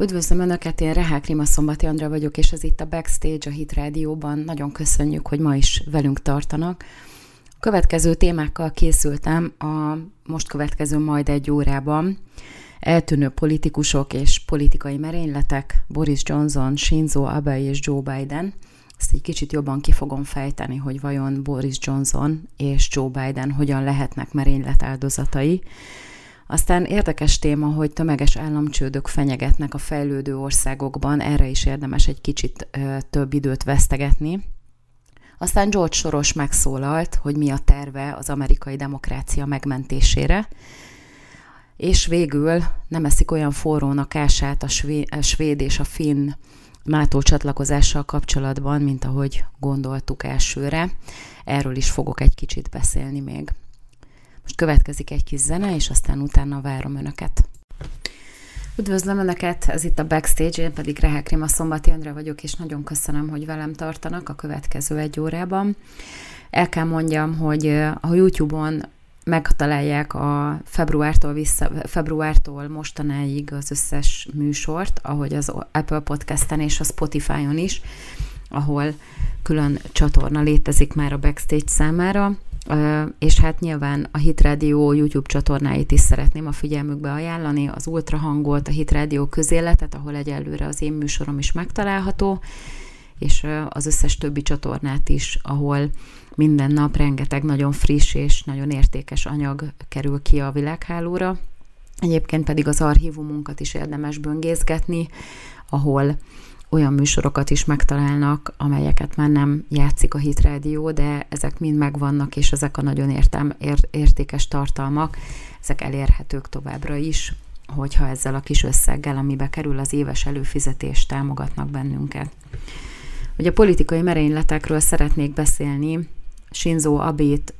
Üdvözlöm Önöket, én Rehák Rimaszombati Andra vagyok, és ez itt a Backstage a Hit Rádióban. Nagyon köszönjük, hogy ma is velünk tartanak. A következő témákkal készültem a most következő majd egy órában. Eltűnő politikusok és politikai merényletek, Boris Johnson, Shinzo Abe és Joe Biden. Ezt egy kicsit jobban ki fogom fejteni, hogy vajon Boris Johnson és Joe Biden hogyan lehetnek merénylet áldozatai. Aztán érdekes téma, hogy tömeges államcsődök fenyegetnek a fejlődő országokban, erre is érdemes egy kicsit több időt vesztegetni. Aztán George Soros megszólalt, hogy mi a terve az amerikai demokrácia megmentésére, és végül nem eszik olyan forrón a kását a svéd és a finn NATO csatlakozással kapcsolatban, mint ahogy gondoltuk elsőre. Erről is fogok egy kicsit beszélni még. Most következik egy kis zene, és aztán utána várom Önöket. Üdvözlöm Önöket, ez itt a Backstage, én pedig Rehák Rimaszombati Andrea vagyok, és nagyon köszönöm, hogy velem tartanak a következő egy órában. El kell mondjam, hogy a YouTube-on megtalálják a februártól mostanáig az összes műsort, ahogy az Apple Podcasten és a Spotify-on is, ahol külön csatorna létezik már a Backstage számára, és hát nyilván a Hit Rádió YouTube csatornáit is szeretném a figyelmükbe ajánlani, az Ultrahangolt, a Hit Rádió Közéletet, ahol egyelőre az én műsorom is megtalálható, és az összes többi csatornát is, ahol minden nap rengeteg nagyon friss és nagyon értékes anyag kerül ki a világhálóra. Egyébként pedig az archívumunkat is érdemes böngészgetni, ahol olyan műsorokat is megtalálnak, amelyeket már nem játszik a Hit Rádió, de ezek mind megvannak, és ezek a nagyon értékes tartalmak, ezek elérhetők továbbra is, hogyha ezzel a kis összeggel, amibe kerül az éves előfizetés, támogatnak bennünket. Ugye a politikai merényletekről szeretnék beszélni. Shinzo Abét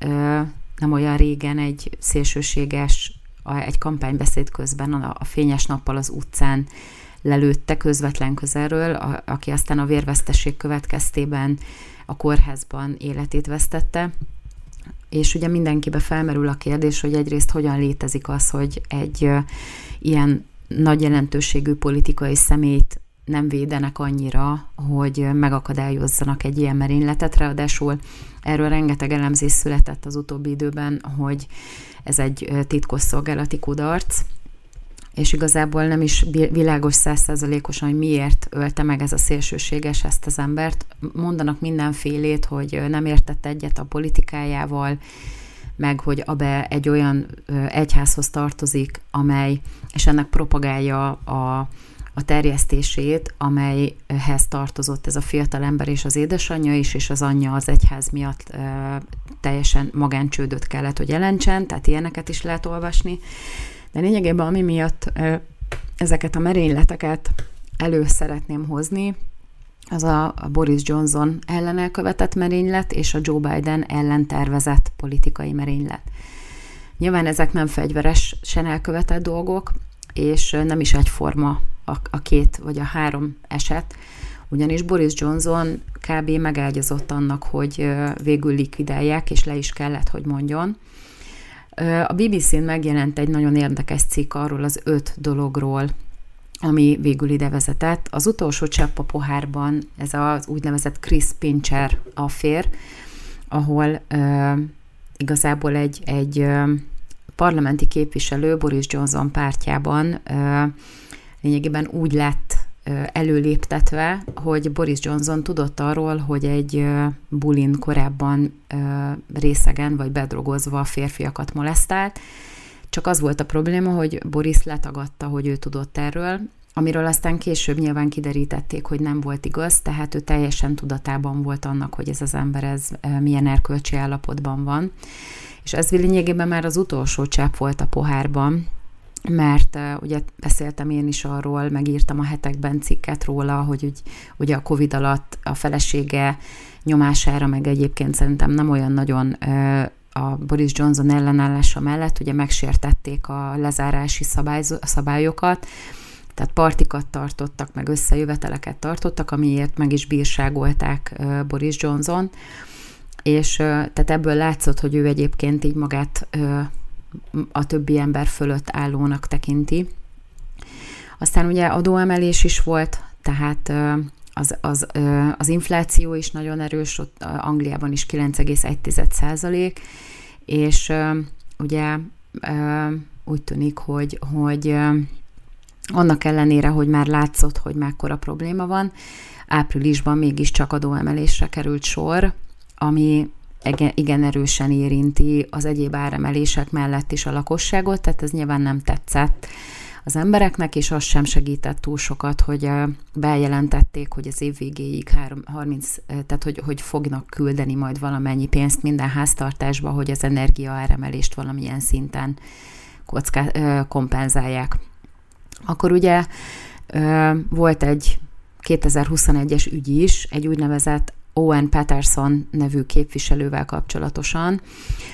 nem olyan régen egy szélsőséges, egy kampánybeszéd közben a fényes nappal az utcán lelőtte közvetlen közelről, aki aztán a vérvesztesség következtében a kórházban életét vesztette. És ugye mindenkibe felmerül a kérdés, hogy egyrészt hogyan létezik az, hogy egy ilyen nagy jelentőségű politikai személyt nem védenek annyira, hogy megakadályozzanak egy ilyen merényletet. Ráadásul erről rengeteg elemzés született az utóbbi időben, hogy ez egy titkosszolgálati kudarc, és igazából nem is világos 100%-osan, hogy miért ölte meg ez a szélsőséges ezt az embert. Mondanak mindenfélét, hogy nem értett egyet a politikájával, meg hogy Abe egy olyan egyházhoz tartozik, amely, és ennek propagálja a terjesztését, amelyhez tartozott ez a fiatal ember és az édesanyja is, és az anyja az egyház miatt teljesen magáncsődöt kellett, hogy jelentsen, tehát ilyeneket is lehet olvasni. De lényegében ami miatt ezeket a merényleteket elő szeretném hozni, az a Boris Johnson ellen elkövetett merénylet és a Joe Biden ellen tervezett politikai merénylet. Nyilván ezek nem fegyveresen elkövetett dolgok, és nem is egyforma a két vagy a három eset, ugyanis Boris Johnson kb. Megágyazott annak, hogy végül likvidálják, és le is kellett, hogy mondjon. A BBC-n megjelent egy nagyon érdekes cikk arról az 5 dologról, ami végül ide vezetett. Az utolsó csepp a pohárban, ez az úgynevezett Chris Pincher affér, ahol igazából egy parlamenti képviselő Boris Johnson pártjában lényegében úgy lett előléptetve, hogy Boris Johnson tudott arról, hogy egy bulin korábban részegen vagy bedrogozva férfiakat molesztált. Csak az volt a probléma, hogy Boris letagadta, hogy ő tudott erről, amiről aztán később nyilván kiderítették, hogy nem volt igaz, tehát ő teljesen tudatában volt annak, hogy ez az ember ez milyen erkölcsi állapotban van. És ez lényegében már az utolsó csepp volt a pohárban, mert ugye beszéltem én is arról, megírtam a hetekben cikket róla, hogy ugye a Covid alatt a felesége nyomására, meg egyébként szerintem nem olyan nagyon a Boris Johnson ellenállása mellett, ugye megsértették a lezárási szabályokat, tehát partikat tartottak, meg összejöveteleket tartottak, amiért meg is bírságolták Boris Johnson, és tehát ebből látszott, hogy ő egyébként így magát a többi ember fölött állónak tekinti. Aztán ugye adóemelés is volt, tehát az infláció is nagyon erős, ott Angliában is 9,1%, és ugye úgy tűnik, hogy annak ellenére, hogy már látszott, hogy mekkora probléma van, áprilisban mégiscsak adóemelésre került sor, ami igen erősen érinti az egyéb áremelések mellett is a lakosságot, tehát ez nyilván nem tetszett az embereknek, és az sem segített túl sokat, hogy bejelentették, hogy az év végéig hogy fognak küldeni majd valamennyi pénzt minden háztartásba, hogy az energia áremelést valamilyen szinten kompenzálják. Akkor ugye volt egy 2021-es ügy is, egy úgynevezett Owen Patterson nevű képviselővel kapcsolatosan,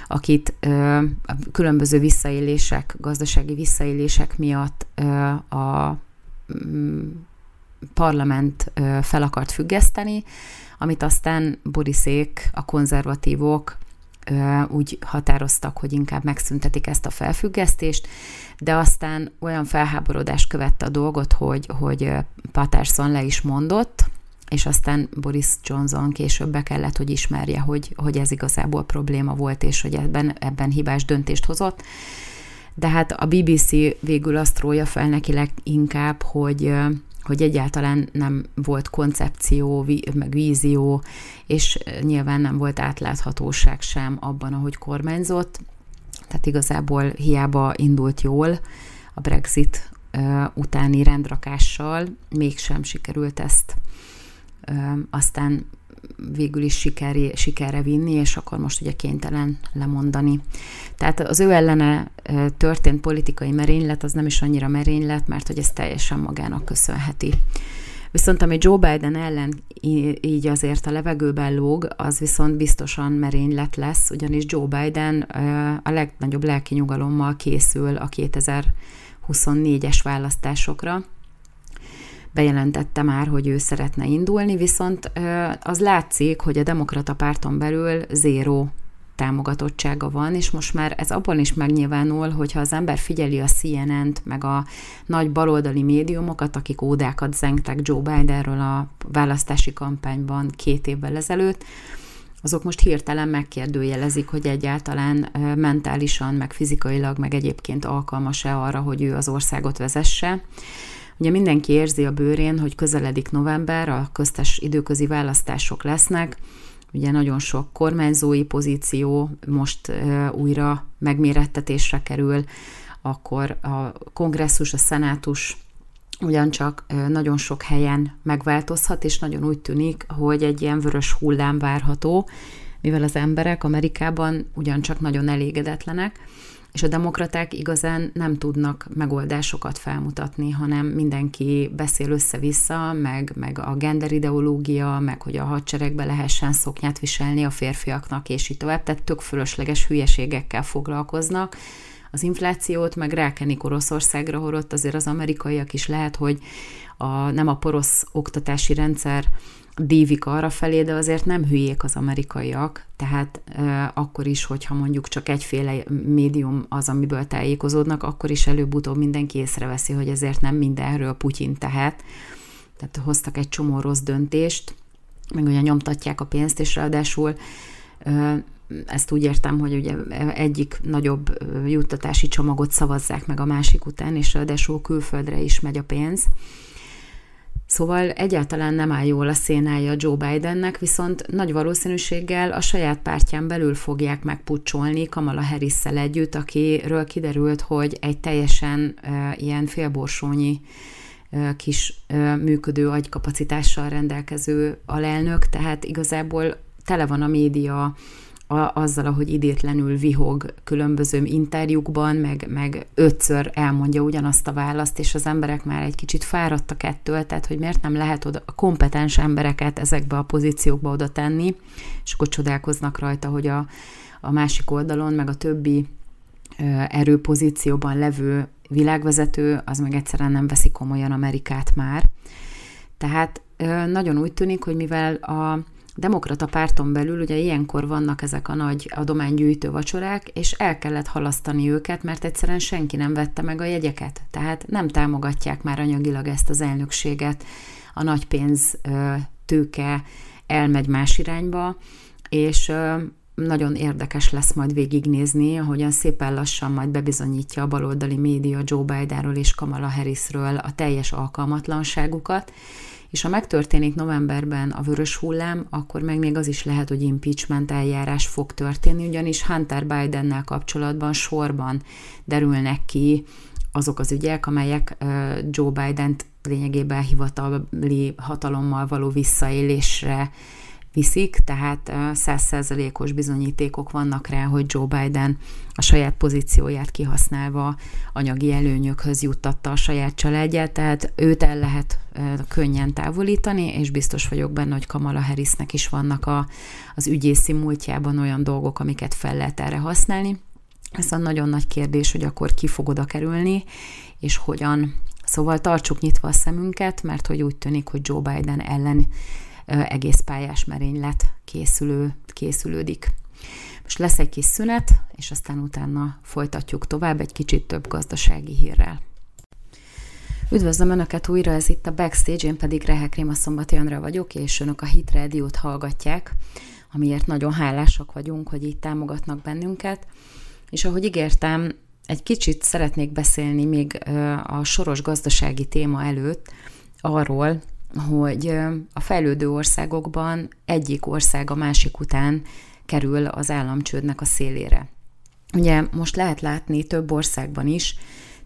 akit a különböző gazdasági visszaélések miatt a parlament fel akart függeszteni, amit aztán Borisék, a konzervatívok úgy határoztak, hogy inkább megszüntetik ezt a felfüggesztést, de aztán olyan felháborodás követte a dolgot, hogy Patterson le is mondott, és aztán Boris Johnson később be kellett, hogy ismerje, hogy ez igazából probléma volt, és hogy ebben hibás döntést hozott. De hát a BBC végül azt rója fel neki leginkább, hogy egyáltalán nem volt koncepció, meg vízió, és nyilván nem volt átláthatóság sem abban, ahogy kormányzott. Tehát igazából hiába indult jól a Brexit utáni rendrakással, mégsem sikerült ezt aztán végül is sikerre vinni, és akkor most ugye kénytelen lemondani. Tehát az ő ellene történt politikai merénylet, az nem is annyira merénylet, mert hogy ezt teljesen magának köszönheti. Viszont ami Joe Biden ellen így azért a levegőben lóg, az viszont biztosan merénylet lesz, ugyanis Joe Biden a legnagyobb lelki nyugalommal készül a 2024-es választásokra. Bejelentette már, hogy ő szeretne indulni, viszont az látszik, hogy a demokrata párton belül zéró támogatottsága van, és most már ez abban is megnyilvánul, hogyha az ember figyeli a CNN-t, meg a nagy baloldali médiumokat, akik ódákat zengtek Joe Bidenről a választási kampányban 2 évvel ezelőtt, azok most hirtelen megkérdőjelezik, hogy egyáltalán mentálisan, meg fizikailag, meg egyébként alkalmas-e arra, hogy ő az országot vezesse. Ugye mindenki érzi a bőrén, hogy közeledik november, a köztes időközi választások lesznek, ugye nagyon sok kormányzói pozíció most újra megmérettetésre kerül, akkor a kongresszus, a szenátus ugyancsak nagyon sok helyen megváltozhat, és nagyon úgy tűnik, hogy egy ilyen vörös hullám várható, mivel az emberek Amerikában ugyancsak nagyon elégedetlenek, és a demokraták igazán nem tudnak megoldásokat felmutatni, hanem mindenki beszél össze-vissza, meg a genderideológia, meg hogy a hadseregbe lehessen szoknyát viselni a férfiaknak, és így tovább, tehát tök fölösleges hülyeségekkel foglalkoznak. Az inflációt meg rákenik Oroszországra, holott azért az amerikaiak is lehet, hogy nem a porosz oktatási rendszer dívik arrafelé, de azért nem hülyék az amerikaiak, tehát akkor is, hogyha mondjuk csak egyféle médium az, amiből tájékozódnak, akkor is előbb-utóbb mindenki észreveszi, hogy ezért nem mindenről Putyin tehet. Tehát hoztak egy csomó rossz döntést, meg ugye nyomtatják a pénzt, és ráadásul ezt úgy értem, hogy ugye egyik nagyobb juttatási csomagot szavazzák meg a másik után, és ráadásul külföldre is megy a pénz. Szóval egyáltalán nem áll jól a szénája Joe Bidennek, viszont nagy valószínűséggel a saját pártján belül fogják megpucsolni Kamala Harrisszel együtt, akiről kiderült, hogy egy teljesen ilyen félborsónyi kis működő agykapacitással rendelkező alelnök, tehát igazából tele van a média azzal, ahogy idétlenül vihog különböző interjúkban, meg 5-ször elmondja ugyanazt a választ, és az emberek már egy kicsit fáradtak ettől, tehát hogy miért nem lehet oda a kompetens embereket ezekbe a pozíciókba oda tenni, és akkor csodálkoznak rajta, hogy a másik oldalon, meg a többi erőpozícióban levő világvezető, az meg egyszerűen nem veszi komolyan Amerikát már. Tehát nagyon úgy tűnik, hogy mivel demokrata párton belül ugye ilyenkor vannak ezek a nagy adománygyűjtő vacsorák, és el kellett halasztani őket, mert egyszerűen senki nem vette meg a jegyeket. Tehát nem támogatják már anyagilag ezt az elnökséget, a nagy pénz tőke elmegy más irányba, és nagyon érdekes lesz majd végignézni, ahogyan szépen lassan majd bebizonyítja a baloldali média Joe Bidenről és Kamala Harrisről a teljes alkalmatlanságukat, és ha megtörténik novemberben a vörös hullám, akkor meg még az is lehet, hogy impeachment eljárás fog történni, ugyanis Hunter Bidennel kapcsolatban sorban derülnek ki azok az ügyek, amelyek Joe Bident lényegében hivatali hatalommal való visszaélésre viszik, tehát 100%-os bizonyítékok vannak rá, hogy Joe Biden a saját pozícióját kihasználva anyagi előnyökhöz juttatta a saját családját, tehát őt el lehet könnyen távolítani, és biztos vagyok benne, hogy Kamala Harrisnek is vannak az ügyészi múltjában olyan dolgok, amiket fel lehet erre használni. Ez a nagyon nagy kérdés, hogy akkor ki fog oda kerülni, és hogyan. Szóval tartsuk nyitva a szemünket, mert hogy úgy tűnik, hogy Joe Biden ellen egész pályás merénylet készülődik. Most lesz egy kis szünet, és aztán utána folytatjuk tovább egy kicsit több gazdasági hírrel. Üdvözlöm Önöket újra, ez itt a Backstage, én pedig Rehák Rimaszombati Andrea vagyok, és Önök a Hit Rádiót hallgatják, amiért nagyon hálásak vagyunk, hogy így támogatnak bennünket. És ahogy ígértem, egy kicsit szeretnék beszélni még a soros gazdasági téma előtt arról, hogy a fejlődő országokban egyik ország a másik után kerül az államcsődnek a szélére. Ugye most lehet látni több országban is,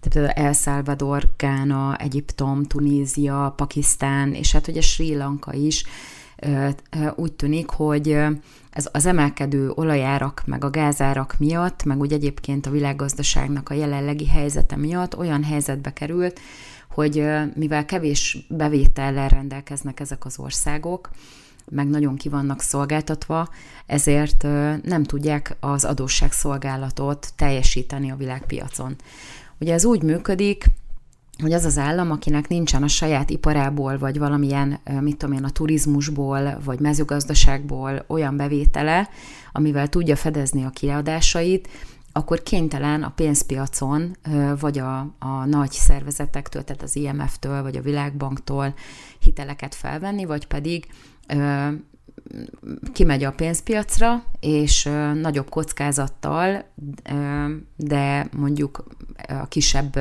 tehát El Salvador, Ghana, Egyiptom, Tunézia, Pakisztán, és hát ugye Sri Lanka is úgy tűnik, hogy ez az emelkedő olajárak meg a gázárak miatt, meg úgy egyébként a világgazdaságnak a jelenlegi helyzete miatt olyan helyzetbe került, hogy mivel kevés bevétellel rendelkeznek ezek az országok, meg nagyon ki vannak szolgáltatva, ezért nem tudják az adósságszolgálatot teljesíteni a világpiacon. Ugye ez úgy működik, hogy az az állam, akinek nincsen a saját iparából, vagy valamilyen, a turizmusból, vagy mezőgazdaságból olyan bevétele, amivel tudja fedezni a kiadásait, akkor kénytelen a pénzpiacon, vagy a nagy szervezetektől, tehát az IMF-től, vagy a Világbanktól hiteleket felvenni, vagy pedig kimegy a pénzpiacra, és nagyobb kockázattal, de mondjuk a kisebb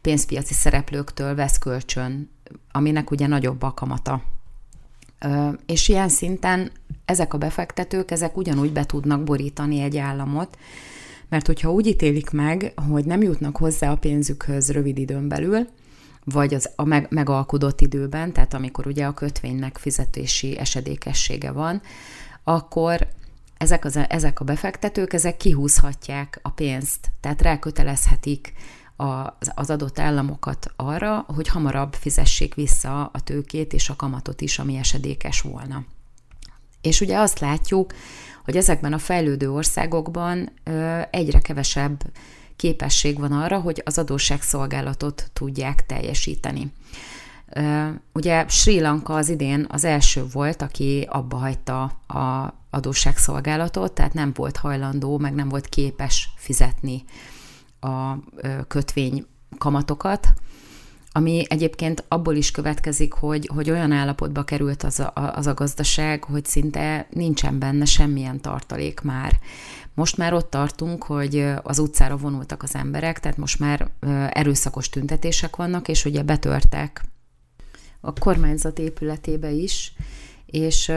pénzpiaci szereplőktől vesz kölcsön, aminek ugye nagyobb a kamata. És ilyen szinten ezek a befektetők, ezek ugyanúgy be tudnak borítani egy államot, mert hogyha úgy ítélik meg, hogy nem jutnak hozzá a pénzükhöz rövid időn belül, vagy a megalkudott időben, tehát amikor ugye a kötvénynek fizetési esedékessége van, akkor ezek a befektetők, ezek kihúzhatják a pénzt, tehát rákötelezhetik az adott államokat arra, hogy hamarabb fizessék vissza a tőkét és a kamatot is, ami esedékes volna. És ugye azt látjuk, hogy ezekben a fejlődő országokban egyre kevesebb képesség van arra, hogy az adósságszolgálatot tudják teljesíteni. Ugye Sri Lanka az idén az első volt, aki abba hagyta az adósságszolgálatot, tehát nem volt hajlandó, meg nem volt képes fizetni a kötvény kamatokat, ami egyébként abból is következik, hogy olyan állapotba került az a gazdaság, hogy szinte nincsen benne semmilyen tartalék már. Most már ott tartunk, hogy az utcára vonultak az emberek, tehát most már erőszakos tüntetések vannak, és ugye betörtek a kormányzat épületébe is, és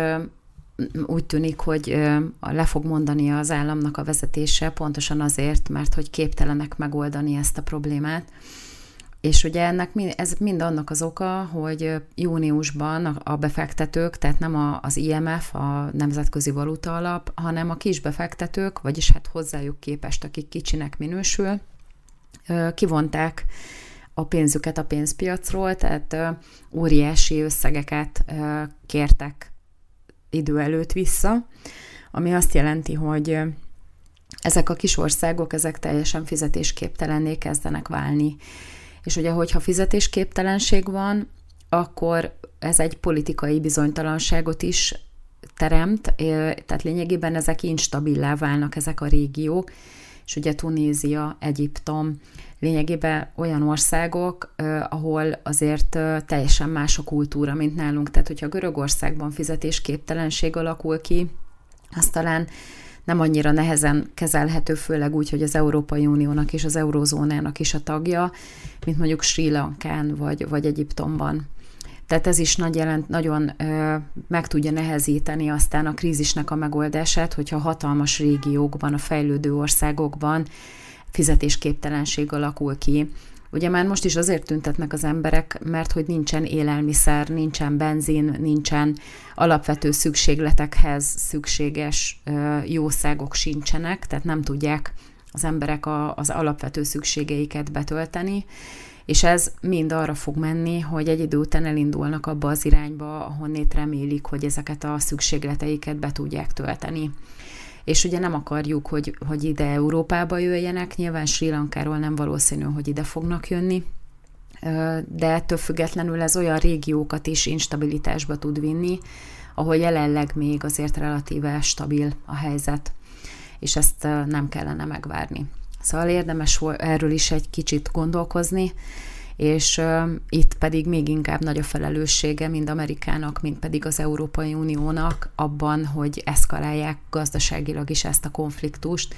úgy tűnik, hogy le fog mondani az államnak a vezetése pontosan azért, mert hogy képtelenek megoldani ezt a problémát. És ugye ez mind annak az oka, hogy júniusban a befektetők, tehát nem az IMF, a Nemzetközi Valuta Alap, hanem a kis befektetők, vagyis hát hozzájuk képest, akik kicsinek minősül, kivonták a pénzüket a pénzpiacról, tehát óriási összegeket kértek idő előtt vissza, ami azt jelenti, hogy ezek a kis országok, ezek teljesen fizetésképtelenné kezdenek válni. És ugye, hogyha fizetésképtelenség van, akkor ez egy politikai bizonytalanságot is teremt, tehát lényegében ezek instabillá válnak ezek a régiók, és ugye Tunézia, Egyiptom, lényegében olyan országok, ahol azért teljesen más a kultúra, mint nálunk. Tehát, hogyha Görögországban fizetésképtelenség alakul ki, az talán nem annyira nehezen kezelhető, főleg úgy, hogy az Európai Uniónak és az Eurózónának is a tagja, mint mondjuk Sri Lankán vagy Egyiptomban. Tehát ez is nagyon meg tudja nehezíteni aztán a krízisnek a megoldását, hogyha hatalmas régiókban, a fejlődő országokban fizetésképtelenség alakul ki. Ugye már most is azért tüntetnek az emberek, mert hogy nincsen élelmiszer, nincsen benzin, nincsen alapvető szükségletekhez szükséges jószágok sincsenek, tehát nem tudják az emberek az alapvető szükségeiket betölteni, és ez mind arra fog menni, hogy egy idő után elindulnak abba az irányba, ahonnét remélik, hogy ezeket a szükségleteiket be tudják tölteni. És ugye nem akarjuk, hogy ide Európába jöjjenek, nyilván Sri Lankáról nem valószínű, hogy ide fognak jönni, de ettől függetlenül ez olyan régiókat is instabilitásba tud vinni, ahol jelenleg még azért relatíve stabil a helyzet, és ezt nem kellene megvárni. Szóval érdemes erről is egy kicsit gondolkozni, és itt pedig még inkább nagy a felelőssége mind Amerikának, mind pedig az Európai Uniónak abban, hogy eszkalálják gazdaságilag is ezt a konfliktust,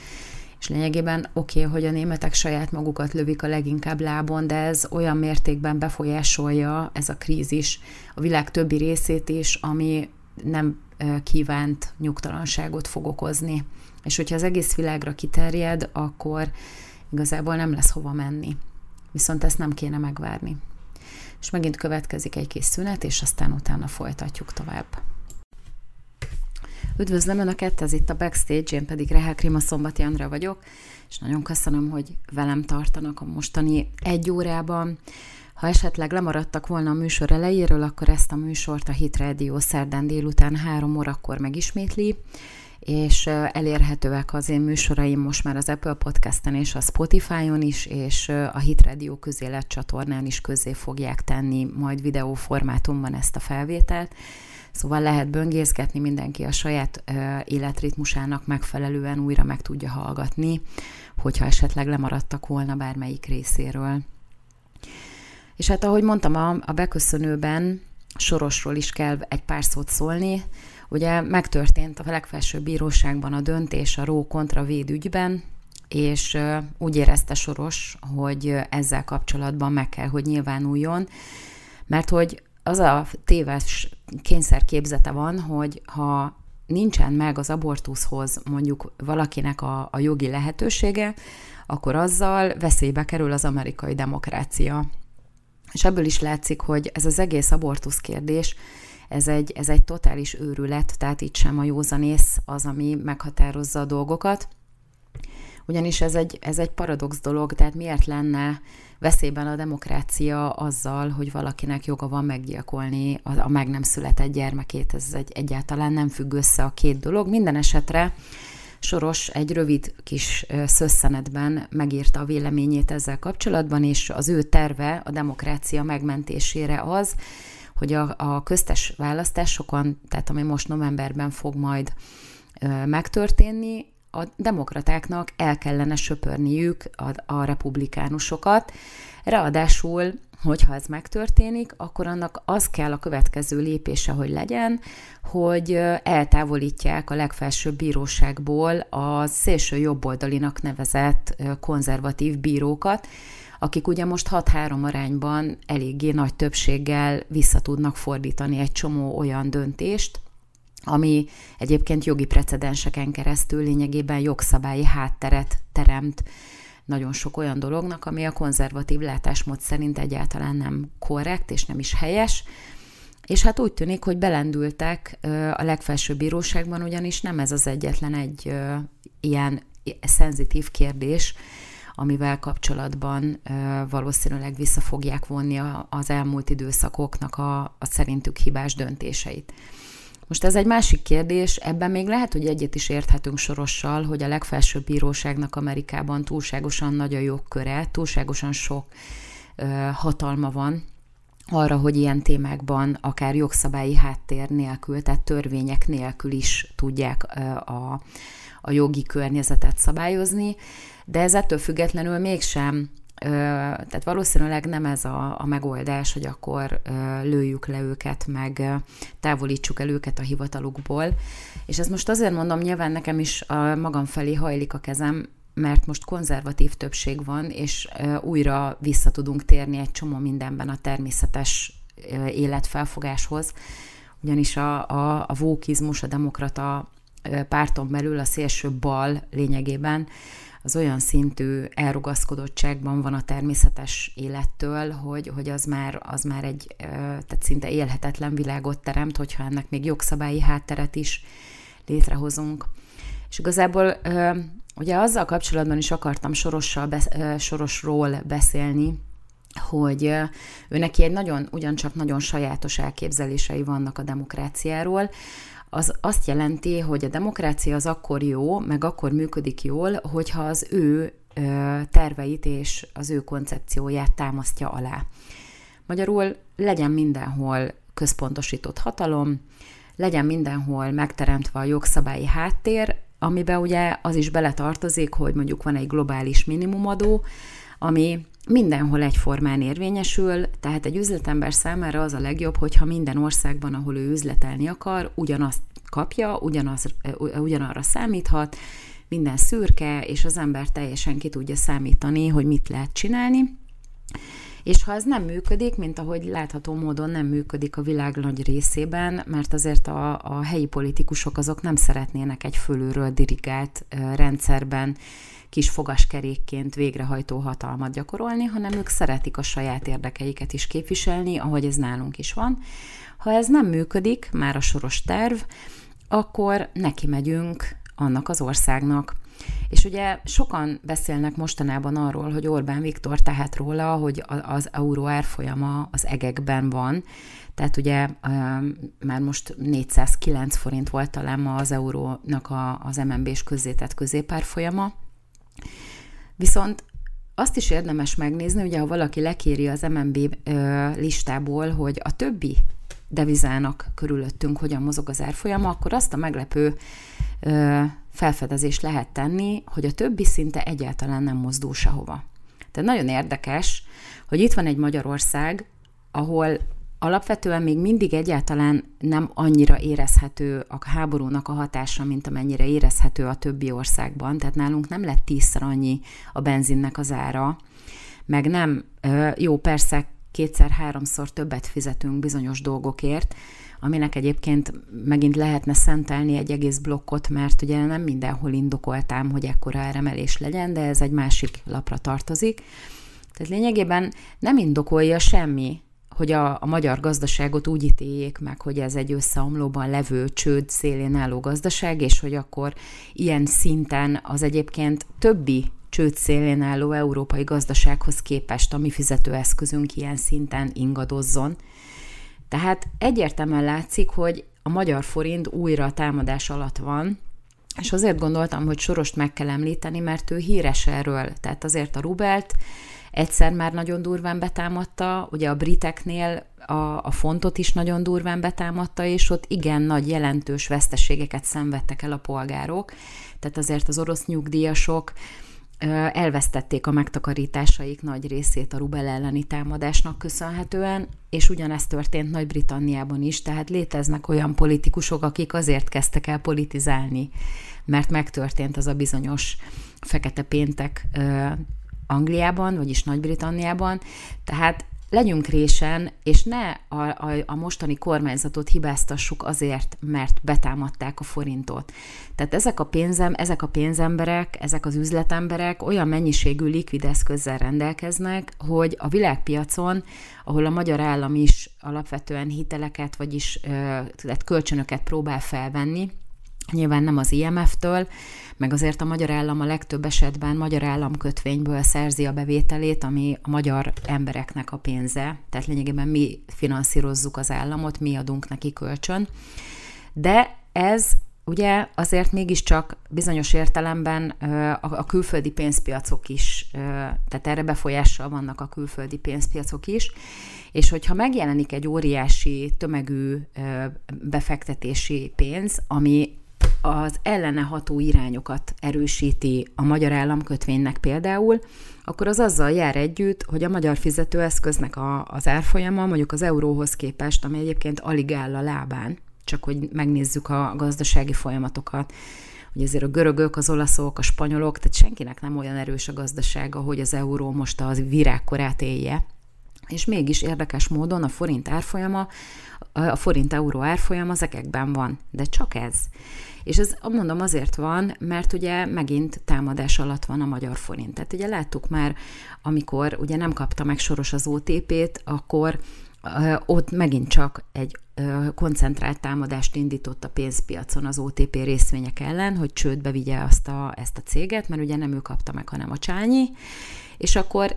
és lényegében hogy a németek saját magukat lövik a leginkább lábon, de ez olyan mértékben befolyásolja ez a krízis a világ többi részét is, ami nem kívánt nyugtalanságot fog okozni. És hogyha az egész világra kiterjed, akkor igazából nem lesz hova menni. Viszont ezt nem kéne megvárni. És megint következik egy kis szünet, és aztán utána folytatjuk tovább. Üdvözlöm Önöket, ez itt a Backstage, én pedig Rehák Rimaszombati Andrea vagyok, és nagyon köszönöm, hogy velem tartanak a mostani egy órában. Ha esetleg lemaradtak volna a műsor elejéről, akkor ezt a műsort a Hit Radio szerdán délután 3 órakor megismétli, és elérhetőek az én műsoraim most már az Apple Podcasten és a Spotify-on is, és a Hit Radio közélet csatornán is közzé fogják tenni majd videó formátumban ezt a felvételt. Szóval lehet böngészgetni, mindenki a saját életritmusának megfelelően újra meg tudja hallgatni, hogyha esetleg lemaradtak volna bármelyik részéről. És hát ahogy mondtam a beköszönőben, Sorosról is kell egy pár szót szólni. Ugye megtörtént a legfelsőbb bíróságban a döntés a Ró kontra véd ügyben, és úgy érezte Soros, hogy ezzel kapcsolatban meg kell, hogy nyilvánuljon, mert hogy az a téves kényszerképzete van, hogy ha nincsen meg az abortuszhoz mondjuk valakinek a jogi lehetősége, akkor azzal veszélybe kerül az amerikai demokrácia. És ebből is látszik, hogy ez az egész abortusz kérdés, ez egy totális őrület, tehát itt sem a józanész az, ami meghatározza a dolgokat. Ugyanis ez egy paradox dolog, tehát miért lenne veszélyben a demokrácia azzal, hogy valakinek joga van meggyilkolni a meg nem született gyermekét, egyáltalán nem függ össze a két dolog. Minden esetre Soros egy rövid kis szösszenetben megírta a véleményét ezzel kapcsolatban, és az ő terve a demokrácia megmentésére az, hogy a köztes választásokon, tehát ami most novemberben fog majd megtörténni, a demokratáknak el kellene söpörniük a republikánusokat. Ráadásul, hogyha ez megtörténik, akkor annak az kell a következő lépése, hogy legyen, hogy eltávolítják a legfelsőbb bíróságból a szélső jobboldalinak nevezett konzervatív bírókat, akik ugye most 6-3 arányban eléggé nagy többséggel vissza tudnak fordítani egy csomó olyan döntést, ami egyébként jogi precedenseken keresztül lényegében jogszabályi hátteret teremt nagyon sok olyan dolognak, ami a konzervatív látásmód szerint egyáltalán nem korrekt és nem is helyes. És hát úgy tűnik, hogy belendültek a legfelsőbb bíróságban, ugyanis nem ez az egyetlen egy ilyen szenzitív kérdés, amivel kapcsolatban valószínűleg vissza fogják vonni az elmúlt időszakoknak a szerintük hibás döntéseit. Most ez egy másik kérdés, ebben még lehet, hogy egyet is érthetünk Sorossal, hogy a legfelsőbb bíróságnak Amerikában túlságosan nagy a jogköre, túlságosan sok hatalma van arra, hogy ilyen témákban akár jogszabályi háttér nélkül, tehát törvények nélkül is tudják a jogi környezetet szabályozni, de ez ettől függetlenül mégsem, tehát valószínűleg nem ez a megoldás, hogy akkor lőjük le őket, meg távolítsuk el őket a hivatalukból. És ezt most azért mondom, nyilván nekem is magam felé hajlik a kezem, mert most konzervatív többség van, és újra vissza tudunk térni egy csomó mindenben a természetes életfelfogáshoz, ugyanis a vókizmus, a demokrata párton belül a szélső bal lényegében az olyan szintű elrugaszkodottságban van a természetes élettől, hogy az már egy tehát szinte élhetetlen világot teremt, hogyha ennek még jogszabályi hátteret is létrehozunk. És igazából ugye azzal kapcsolatban is akartam Sorosról beszélni, hogy ő neki egy ugyancsak nagyon sajátos elképzelései vannak a demokráciáról. Az azt jelenti, hogy a demokrácia az akkor jó, meg akkor működik jól, hogyha az ő terveit és az ő koncepcióját támasztja alá. Magyarul legyen mindenhol központosított hatalom, legyen mindenhol megteremtve a jogszabályi háttér, amiben ugye az is beletartozik, hogy mondjuk van egy globális minimumadó, ami mindenhol egyformán érvényesül, tehát egy üzletember számára az a legjobb, hogyha minden országban, ahol ő üzletelni akar, ugyanazt kapja, ugyanarra számíthat, minden szürke, és az ember teljesen ki tudja számítani, hogy mit lehet csinálni. És ha ez nem működik, mint ahogy látható módon nem működik a világ nagy részében, mert azért a helyi politikusok azok nem szeretnének egy fölülről dirigált rendszerben kis fogaskerékként végrehajtó hatalmat gyakorolni, hanem ők szeretik a saját érdekeiket is képviselni, ahogy ez nálunk is van. Ha ez nem működik, már a soros terv, akkor neki megyünk annak az országnak. És ugye sokan beszélnek mostanában arról, hogy Orbán Viktor tehet róla, hogy az euró árfolyama az egekben van. Tehát ugye már most 409 forint volt talán ma az eurónak az MNB-s közzétett középárfolyama. Viszont azt is érdemes megnézni, ugye ha valaki lekéri az MNB listából, hogy a többi devizának körülöttünk hogyan mozog az árfolyama, akkor azt a meglepő felfedezést lehet tenni, hogy a többi szinte egyáltalán nem mozdul sehova. Tehát nagyon érdekes, hogy itt van egy Magyarország, ahol alapvetően még mindig egyáltalán nem annyira érezhető a háborúnak a hatása, mint amennyire érezhető a többi országban. Tehát nálunk nem lett 10-szer annyi a benzinnek az ára, meg nem, jó persze, 2-3-szor többet fizetünk bizonyos dolgokért, aminek egyébként megint lehetne szentelni egy egész blokkot, mert ugye nem mindenhol indokoltam, hogy ekkora áremelés legyen, de ez egy másik lapra tartozik. Tehát lényegében nem indokolja semmi, hogy a magyar gazdaságot úgy ítéljék meg, hogy ez egy összeomlóban levő, csőd szélén álló gazdaság, és hogy akkor ilyen szinten az egyébként többi csőd szélén álló európai gazdasághoz képest a mi fizetőeszközünk ilyen szinten ingadozzon. Tehát egyértelműen látszik, hogy a magyar forint újra támadás alatt van, és azért gondoltam, hogy Sorost meg kell említeni, mert ő híres erről. Tehát azért a rubelt egyszer már nagyon durván betámadta, ugye a briteknél a fontot is nagyon durván betámadta, és ott igen nagy jelentős veszteségeket szenvedtek el a polgárok. Tehát azért az orosz nyugdíjasok elvesztették a megtakarításaik nagy részét a rubel elleni támadásnak köszönhetően, és ugyanezt történt Nagy-Britanniában is, tehát léteznek olyan politikusok, akik azért kezdtek el politizálni, mert megtörtént az a bizonyos fekete péntek Angliában, vagyis Nagy-Britanniában, tehát legyünk résen, és ne a mostani kormányzatot hibáztassuk azért, mert betámadták a forintot. Tehát ezek a pénzemberek, ezek az üzletemberek olyan mennyiségű likvid eszközzel rendelkeznek, hogy a világpiacon, ahol a magyar állam is alapvetően hiteleket, vagyis tehát kölcsönöket próbál felvenni, nyilván nem az IMF-től, meg azért a magyar állam a legtöbb esetben magyar államkötvényből szerzi a bevételét, ami a magyar embereknek a pénze. Tehát lényegében mi finanszírozzuk az államot, mi adunk neki kölcsön. De ez ugye azért mégiscsak bizonyos értelemben a külföldi pénzpiacok is, tehát erre befolyással vannak a külföldi pénzpiacok is, És hogyha megjelenik egy óriási tömegű befektetési pénz, ami az ellene ható irányokat erősíti a magyar államkötvénynek például, akkor az azzal jár együtt, hogy a magyar fizetőeszköznek az árfolyama mondjuk az euróhoz képest, ami egyébként alig áll a lábán, csak hogy megnézzük a gazdasági folyamatokat, hogy azért a görögök, az olaszok, a spanyolok, tehát senkinek nem olyan erős a gazdasága, hogy az euró most az virágkorát élje. És mégis érdekes módon a forint árfolyama, a forint-euró árfolyama ezekben van, de csak ez. És ez, mondom, azért van, mert ugye megint támadás alatt van a magyar forint. Tehát ugye láttuk már, amikor ugye nem kapta meg Soros az OTP-t, akkor ott megint csak egy koncentrált támadást indított a pénzpiacon az OTP részvények ellen, hogy csődbe vigye ezt a céget, mert ugye nem ő kapta meg, hanem a Csányi. És akkor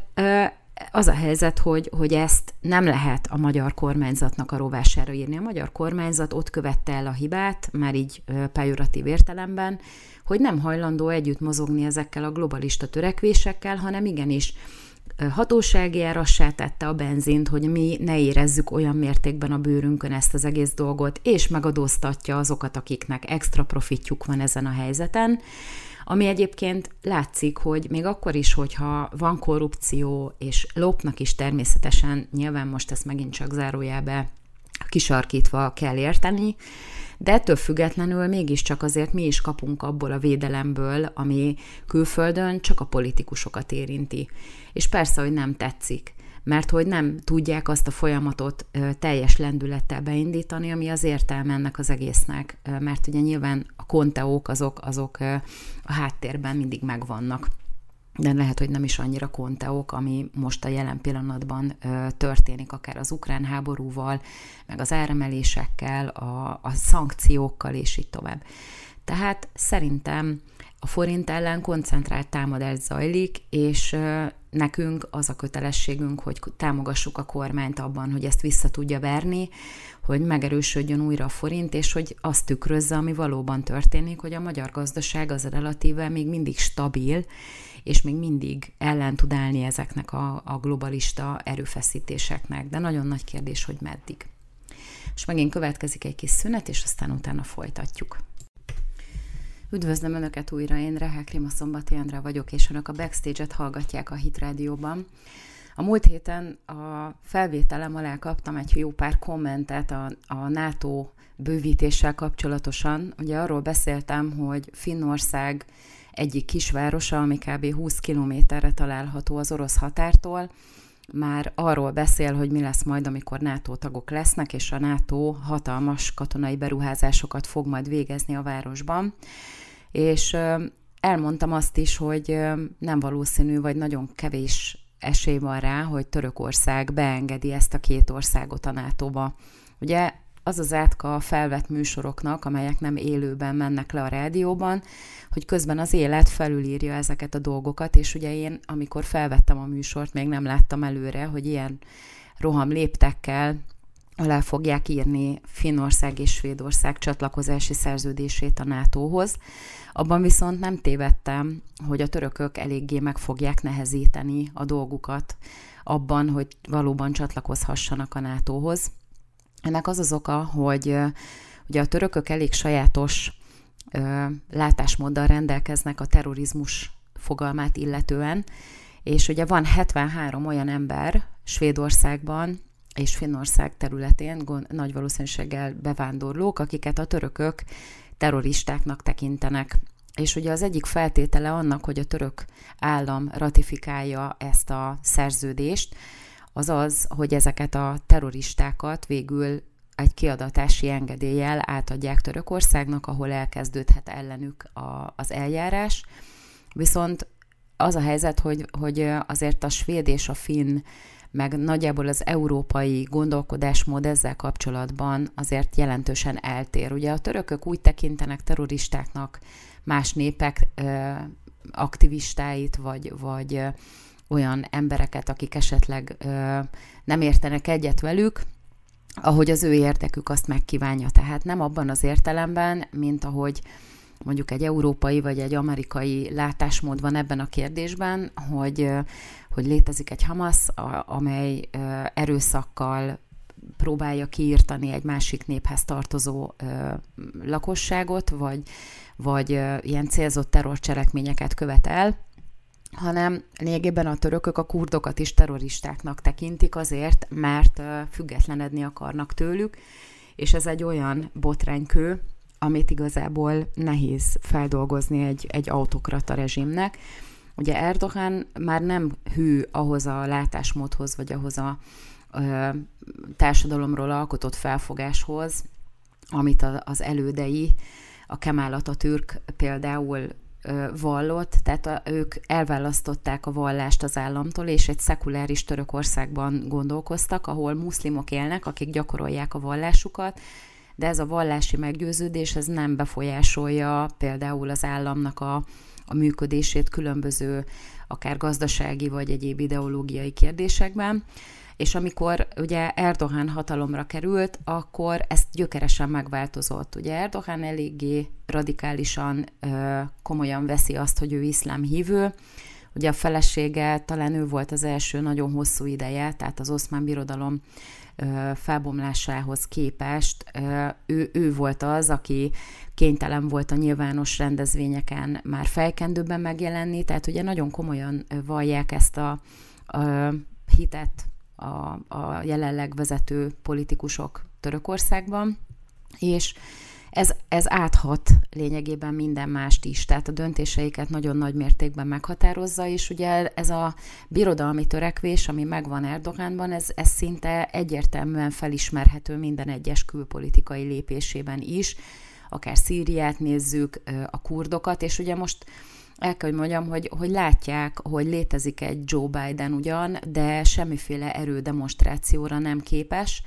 az a helyzet, hogy ezt nem lehet a magyar kormányzatnak a rovására írni. A magyar kormányzat ott követte el a hibát, már így pejoratív értelemben, hogy nem hajlandó együtt mozogni ezekkel a globalista törekvésekkel, hanem igenis hatósági árassá tette a benzint, hogy mi ne érezzük olyan mértékben a bőrünkön ezt az egész dolgot, és megadóztatja azokat, akiknek extra profitjuk van ezen a helyzeten, ami egyébként látszik, hogy még akkor is, hogyha van korrupció, és lopnak is természetesen, nyilván most ezt megint csak zárójelbe kisarkítva kell érteni, de ettől függetlenül mégiscsak azért mi is kapunk abból a védelemből, ami külföldön csak a politikusokat érinti. És persze, hogy nem tetszik, mert hogy nem tudják azt a folyamatot teljes lendülettel beindítani, ami az értelme ennek az egésznek, mert ugye nyilván a konteók azok a háttérben mindig megvannak. De lehet, hogy nem is annyira konteók, ami most a jelen pillanatban történik, akár az ukrán háborúval, meg az áremelésekkel, a szankciókkal, és így tovább. Tehát szerintem a forint ellen koncentrált támadás zajlik, és nekünk az a kötelességünk, hogy támogassuk a kormányt abban, hogy ezt vissza tudja verni, hogy megerősödjön újra a forint, és hogy azt tükrözze, ami valóban történik, hogy a magyar gazdaság az relatíve még mindig stabil, és még mindig ellen tud állni ezeknek a globalista erőfeszítéseknek. De nagyon nagy kérdés, hogy meddig. És megint következik egy kis szünet, és aztán utána folytatjuk. Üdvözlöm Önöket újra, én Rehák Rimaszombati Andrá vagyok, és Önök a Backstage-et hallgatják a Hit Rádióban. A múlt héten a felvételem alá kaptam egy jó pár kommentet a NATO bővítéssel kapcsolatosan. Ugye arról beszéltem, hogy Finnország egyik kisvárosa, ami kb. 20 kilométerre található az orosz határtól, már arról beszél, hogy mi lesz majd, amikor NATO tagok lesznek, és a NATO hatalmas katonai beruházásokat fog majd végezni a városban. És elmondtam azt is, hogy nem valószínű, vagy nagyon kevés esély van rá, hogy Törökország beengedi ezt a két országot a NATO-ba. Ugye az az átka a felvett műsoroknak, amelyek nem élőben mennek le a rádióban, hogy közben az élet felülírja ezeket a dolgokat, és ugye én, amikor felvettem a műsort, még nem láttam előre, hogy ilyen roham léptekkel alá fogják írni Finnország és Svédország csatlakozási szerződését a NATO-hoz. Abban viszont nem tévedtem, hogy a törökök eléggé meg fogják nehezíteni a dolgukat abban, hogy valóban csatlakozhassanak a NATO-hoz. Ennek az az oka, hogy ugye a törökök elég sajátos látásmóddal rendelkeznek a terrorizmus fogalmát illetően, és ugye van 73 olyan ember Svédországban és Finnország területén, nagy valószínűséggel bevándorlók, akiket a törökök terroristáknak tekintenek. És ugye az egyik feltétele annak, hogy a török állam ratifikálja ezt a szerződést, az, hogy ezeket a terroristákat végül egy kiadatási engedéllyel átadják Törökországnak, ahol elkezdődhet ellenük az eljárás. Viszont az a helyzet, hogy azért a svéd és a finn, meg nagyjából az európai gondolkodásmód ezzel kapcsolatban azért jelentősen eltér. Ugye a törökök úgy tekintenek terroristáknak más népek aktivistáit, vagy olyan embereket, akik esetleg nem értenek egyet velük, ahogy az ő érdekük azt megkívánja. Tehát nem abban az értelemben, mint ahogy mondjuk egy európai vagy egy amerikai látásmód van ebben a kérdésben, hogy létezik egy Hamas, amely erőszakkal próbálja kiirtani egy másik néphez tartozó lakosságot, vagy ilyen célzott terrorcselekményeket követ el, hanem lényegében a törökök a kurdokat is terroristáknak tekintik azért, mert függetlenedni akarnak tőlük, és ez egy olyan botránykő, amit igazából nehéz feldolgozni egy autokrata rezsimnek. Ugye Erdogan már nem hű ahhoz a látásmódhoz, vagy ahhoz a társadalomról alkotott felfogáshoz, amit az elődei, a Kemal Atatürk például vallott, tehát ők elválasztották a vallást az államtól, és egy szekuláris Törökországban gondolkoztak, ahol muszlimok élnek, akik gyakorolják a vallásukat, de ez a vallási meggyőződés ez nem befolyásolja például az államnak a működését különböző akár gazdasági vagy egyéb ideológiai kérdésekben. És amikor ugye Erdogan hatalomra került, akkor ezt gyökeresen megváltozott. Ugye Erdogan eléggé radikálisan komolyan veszi azt, hogy ő iszlám hívő. Ugye a felesége, talán ő volt az első nagyon hosszú ideje, tehát az Oszmán Birodalom felbomlásához képest ő volt az, aki kénytelen volt a nyilvános rendezvényeken már fejkendőben megjelenni, tehát ugye nagyon komolyan vallják ezt a hitet a jelenleg vezető politikusok Törökországban, és ez áthat lényegében minden mást is, tehát a döntéseiket nagyon nagy mértékben meghatározza, és ugye ez a birodalmi törekvés, ami megvan Erdoganban, ez szinte egyértelműen felismerhető minden egyes külpolitikai lépésében is, akár Szíriát nézzük, a kurdokat, és ugye most el kell, hogy mondjam, hogy látják, hogy létezik egy Joe Biden ugyan, de semmiféle erődemonstrációra nem képes,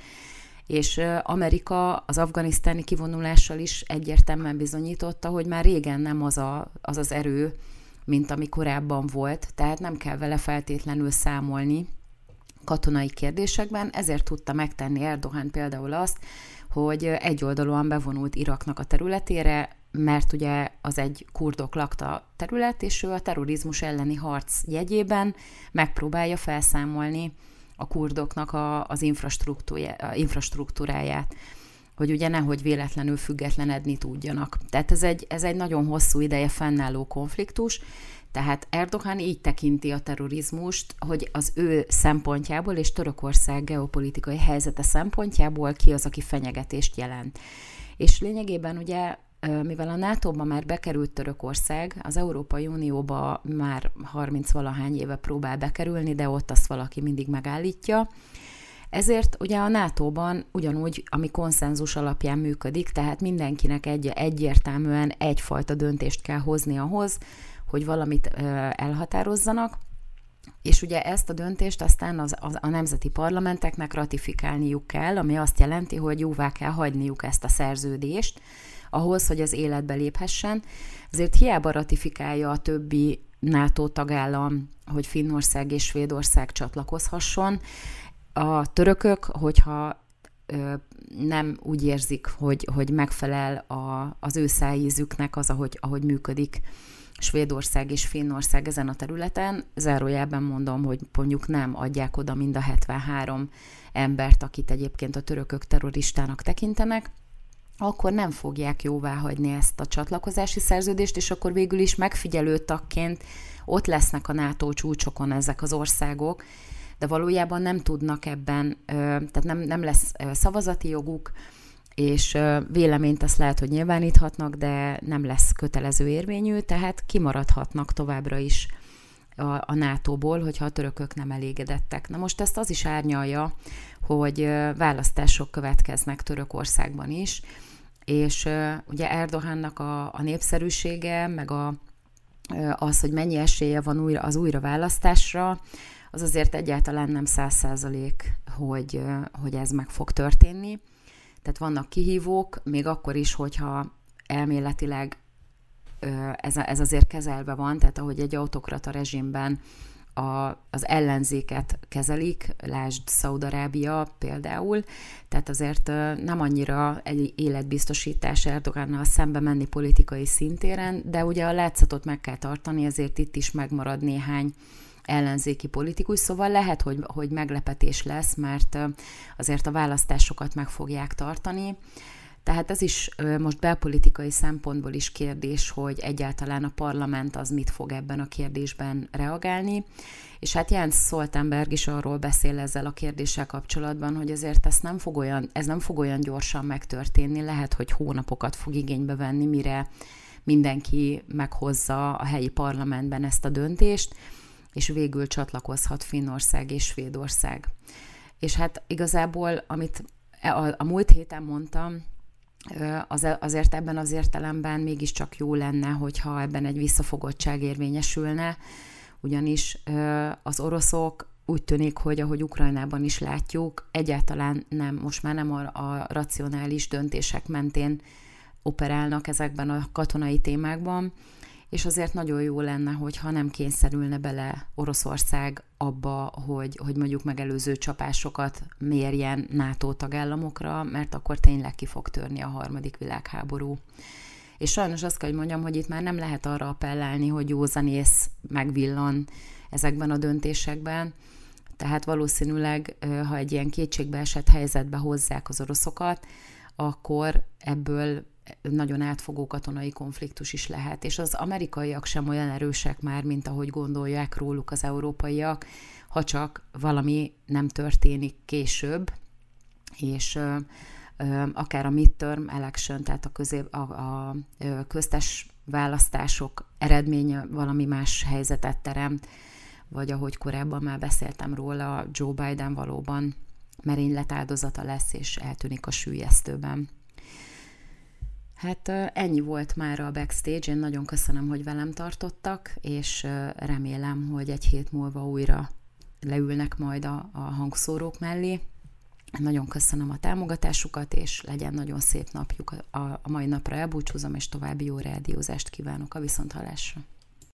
és Amerika az afganisztáni kivonulással is egyértelműen bizonyította, hogy már régen nem az az erő, mint ami korábban volt, tehát nem kell vele feltétlenül számolni katonai kérdésekben, ezért tudta megtenni Erdogan például azt, hogy egyoldalúan bevonult Iraknak a területére, mert ugye az egy kurdok lakta terület, és ő a terrorizmus elleni harc jegyében megpróbálja felszámolni a kurdoknak az infrastruktúráját, hogy ugye nehogy véletlenül függetlenedni tudjanak. Tehát ez egy nagyon hosszú ideje fennálló konfliktus, tehát Erdogan így tekinti a terrorizmust, hogy az ő szempontjából és Törökország geopolitikai helyzete szempontjából ki az, aki fenyegetést jelent. És lényegében ugye mivel a NATO-ba már bekerült Törökország, az Európai Unióba már 30-valahány éve próbál bekerülni, de ott azt valaki mindig megállítja. Ezért ugye a NATO-ban ugyanúgy, ami konszenzus alapján működik, tehát mindenkinek egyértelműen egyfajta döntést kell hozni ahhoz, hogy valamit elhatározzanak, és ugye ezt a döntést aztán a nemzeti parlamenteknek ratifikálniuk kell, ami azt jelenti, hogy jóvá kell hagyniuk ezt a szerződést, ahhoz, hogy az életbe léphessen. Azért hiába ratifikálja a többi NATO tagállam, hogy Finnország és Svédország csatlakozhasson. A törökök, hogyha nem úgy érzik, hogy megfelel az ő szájízüknek az, ahogy működik Svédország és Finnország ezen a területen, zárójelben mondom, hogy mondjuk nem adják oda mind a 73 embert, akit egyébként a törökök terroristának tekintenek, akkor nem fogják jóváhagyni ezt a csatlakozási szerződést, és akkor végül is megfigyelő tagként ott lesznek a NATO csúcsokon ezek az országok, de valójában nem tudnak ebben, tehát nem lesz szavazati joguk, és véleményt azt lehet, hogy nyilváníthatnak, de nem lesz kötelező érvényű, tehát kimaradhatnak továbbra is a NATO-ból, hogyha a törökök nem elégedettek. Na most ezt az is árnyalja, hogy választások következnek Törökországban is, és ugye Erdogannak a népszerűsége, meg az, hogy mennyi esélye van az újraválasztásra, az azért egyáltalán nem 100%, hogy ez meg fog történni. Tehát vannak kihívók, még akkor is, hogyha elméletileg ez azért kezelve van, tehát ahogy egy autokrata rezsimben az ellenzéket kezelik, lásd Szaúd-Arábia például, tehát azért nem annyira egy életbiztosítás Erdogannal szembe menni politikai szintéren, de ugye a látszatot meg kell tartani, ezért itt is megmarad néhány ellenzéki politikus, szóval lehet, hogy meglepetés lesz, mert azért a választásokat meg fogják tartani. Tehát ez is most belpolitikai szempontból is kérdés, hogy egyáltalán a parlament az mit fog ebben a kérdésben reagálni. És hát Jens Stoltenberg is arról beszél ezzel a kérdéssel kapcsolatban, hogy azért ez nem fog olyan gyorsan megtörténni, lehet, hogy hónapokat fog igénybe venni, mire mindenki meghozza a helyi parlamentben ezt a döntést, és végül csatlakozhat Finnország és Svédország. És hát igazából, amit a múlt héten mondtam, azért ebben az értelemben mégiscsak jó lenne, hogyha ebben egy visszafogottság érvényesülne, ugyanis az oroszok úgy tűnik, hogy ahogy Ukrajnában is látjuk, egyáltalán nem, most már nem a racionális döntések mentén operálnak ezekben a katonai témákban, és azért nagyon jó lenne, hogyha nem kényszerülne bele Oroszország abba, hogy mondjuk megelőző csapásokat mérjen NATO tagállamokra, mert akkor tényleg ki fog törni a harmadik világháború. És sajnos azt kell, hogy mondjam, hogy itt már nem lehet arra appellálni, hogy józanész megvillan ezekben a döntésekben, tehát valószínűleg, ha egy ilyen kétségbeesett helyzetbe hozzák az oroszokat, akkor ebből nagyon átfogó katonai konfliktus is lehet, és az amerikaiak sem olyan erősek már, mint ahogy gondolják róluk az európaiak, ha csak valami nem történik később, és akár a midterm election, tehát a köztes választások eredménye valami más helyzetet teremt, vagy ahogy korábban már beszéltem róla, Joe Biden valóban merénylet áldozata lesz, és eltűnik a süllyesztőben. Hát ennyi volt már a backstage, én nagyon köszönöm, hogy velem tartottak, és remélem, hogy egy hét múlva újra leülnek majd a hangszórók mellé. Nagyon köszönöm a támogatásukat, és legyen nagyon szép napjuk. A mai napra elbúcsúzom, és további jó rádiózást kívánok, a viszonthallásra.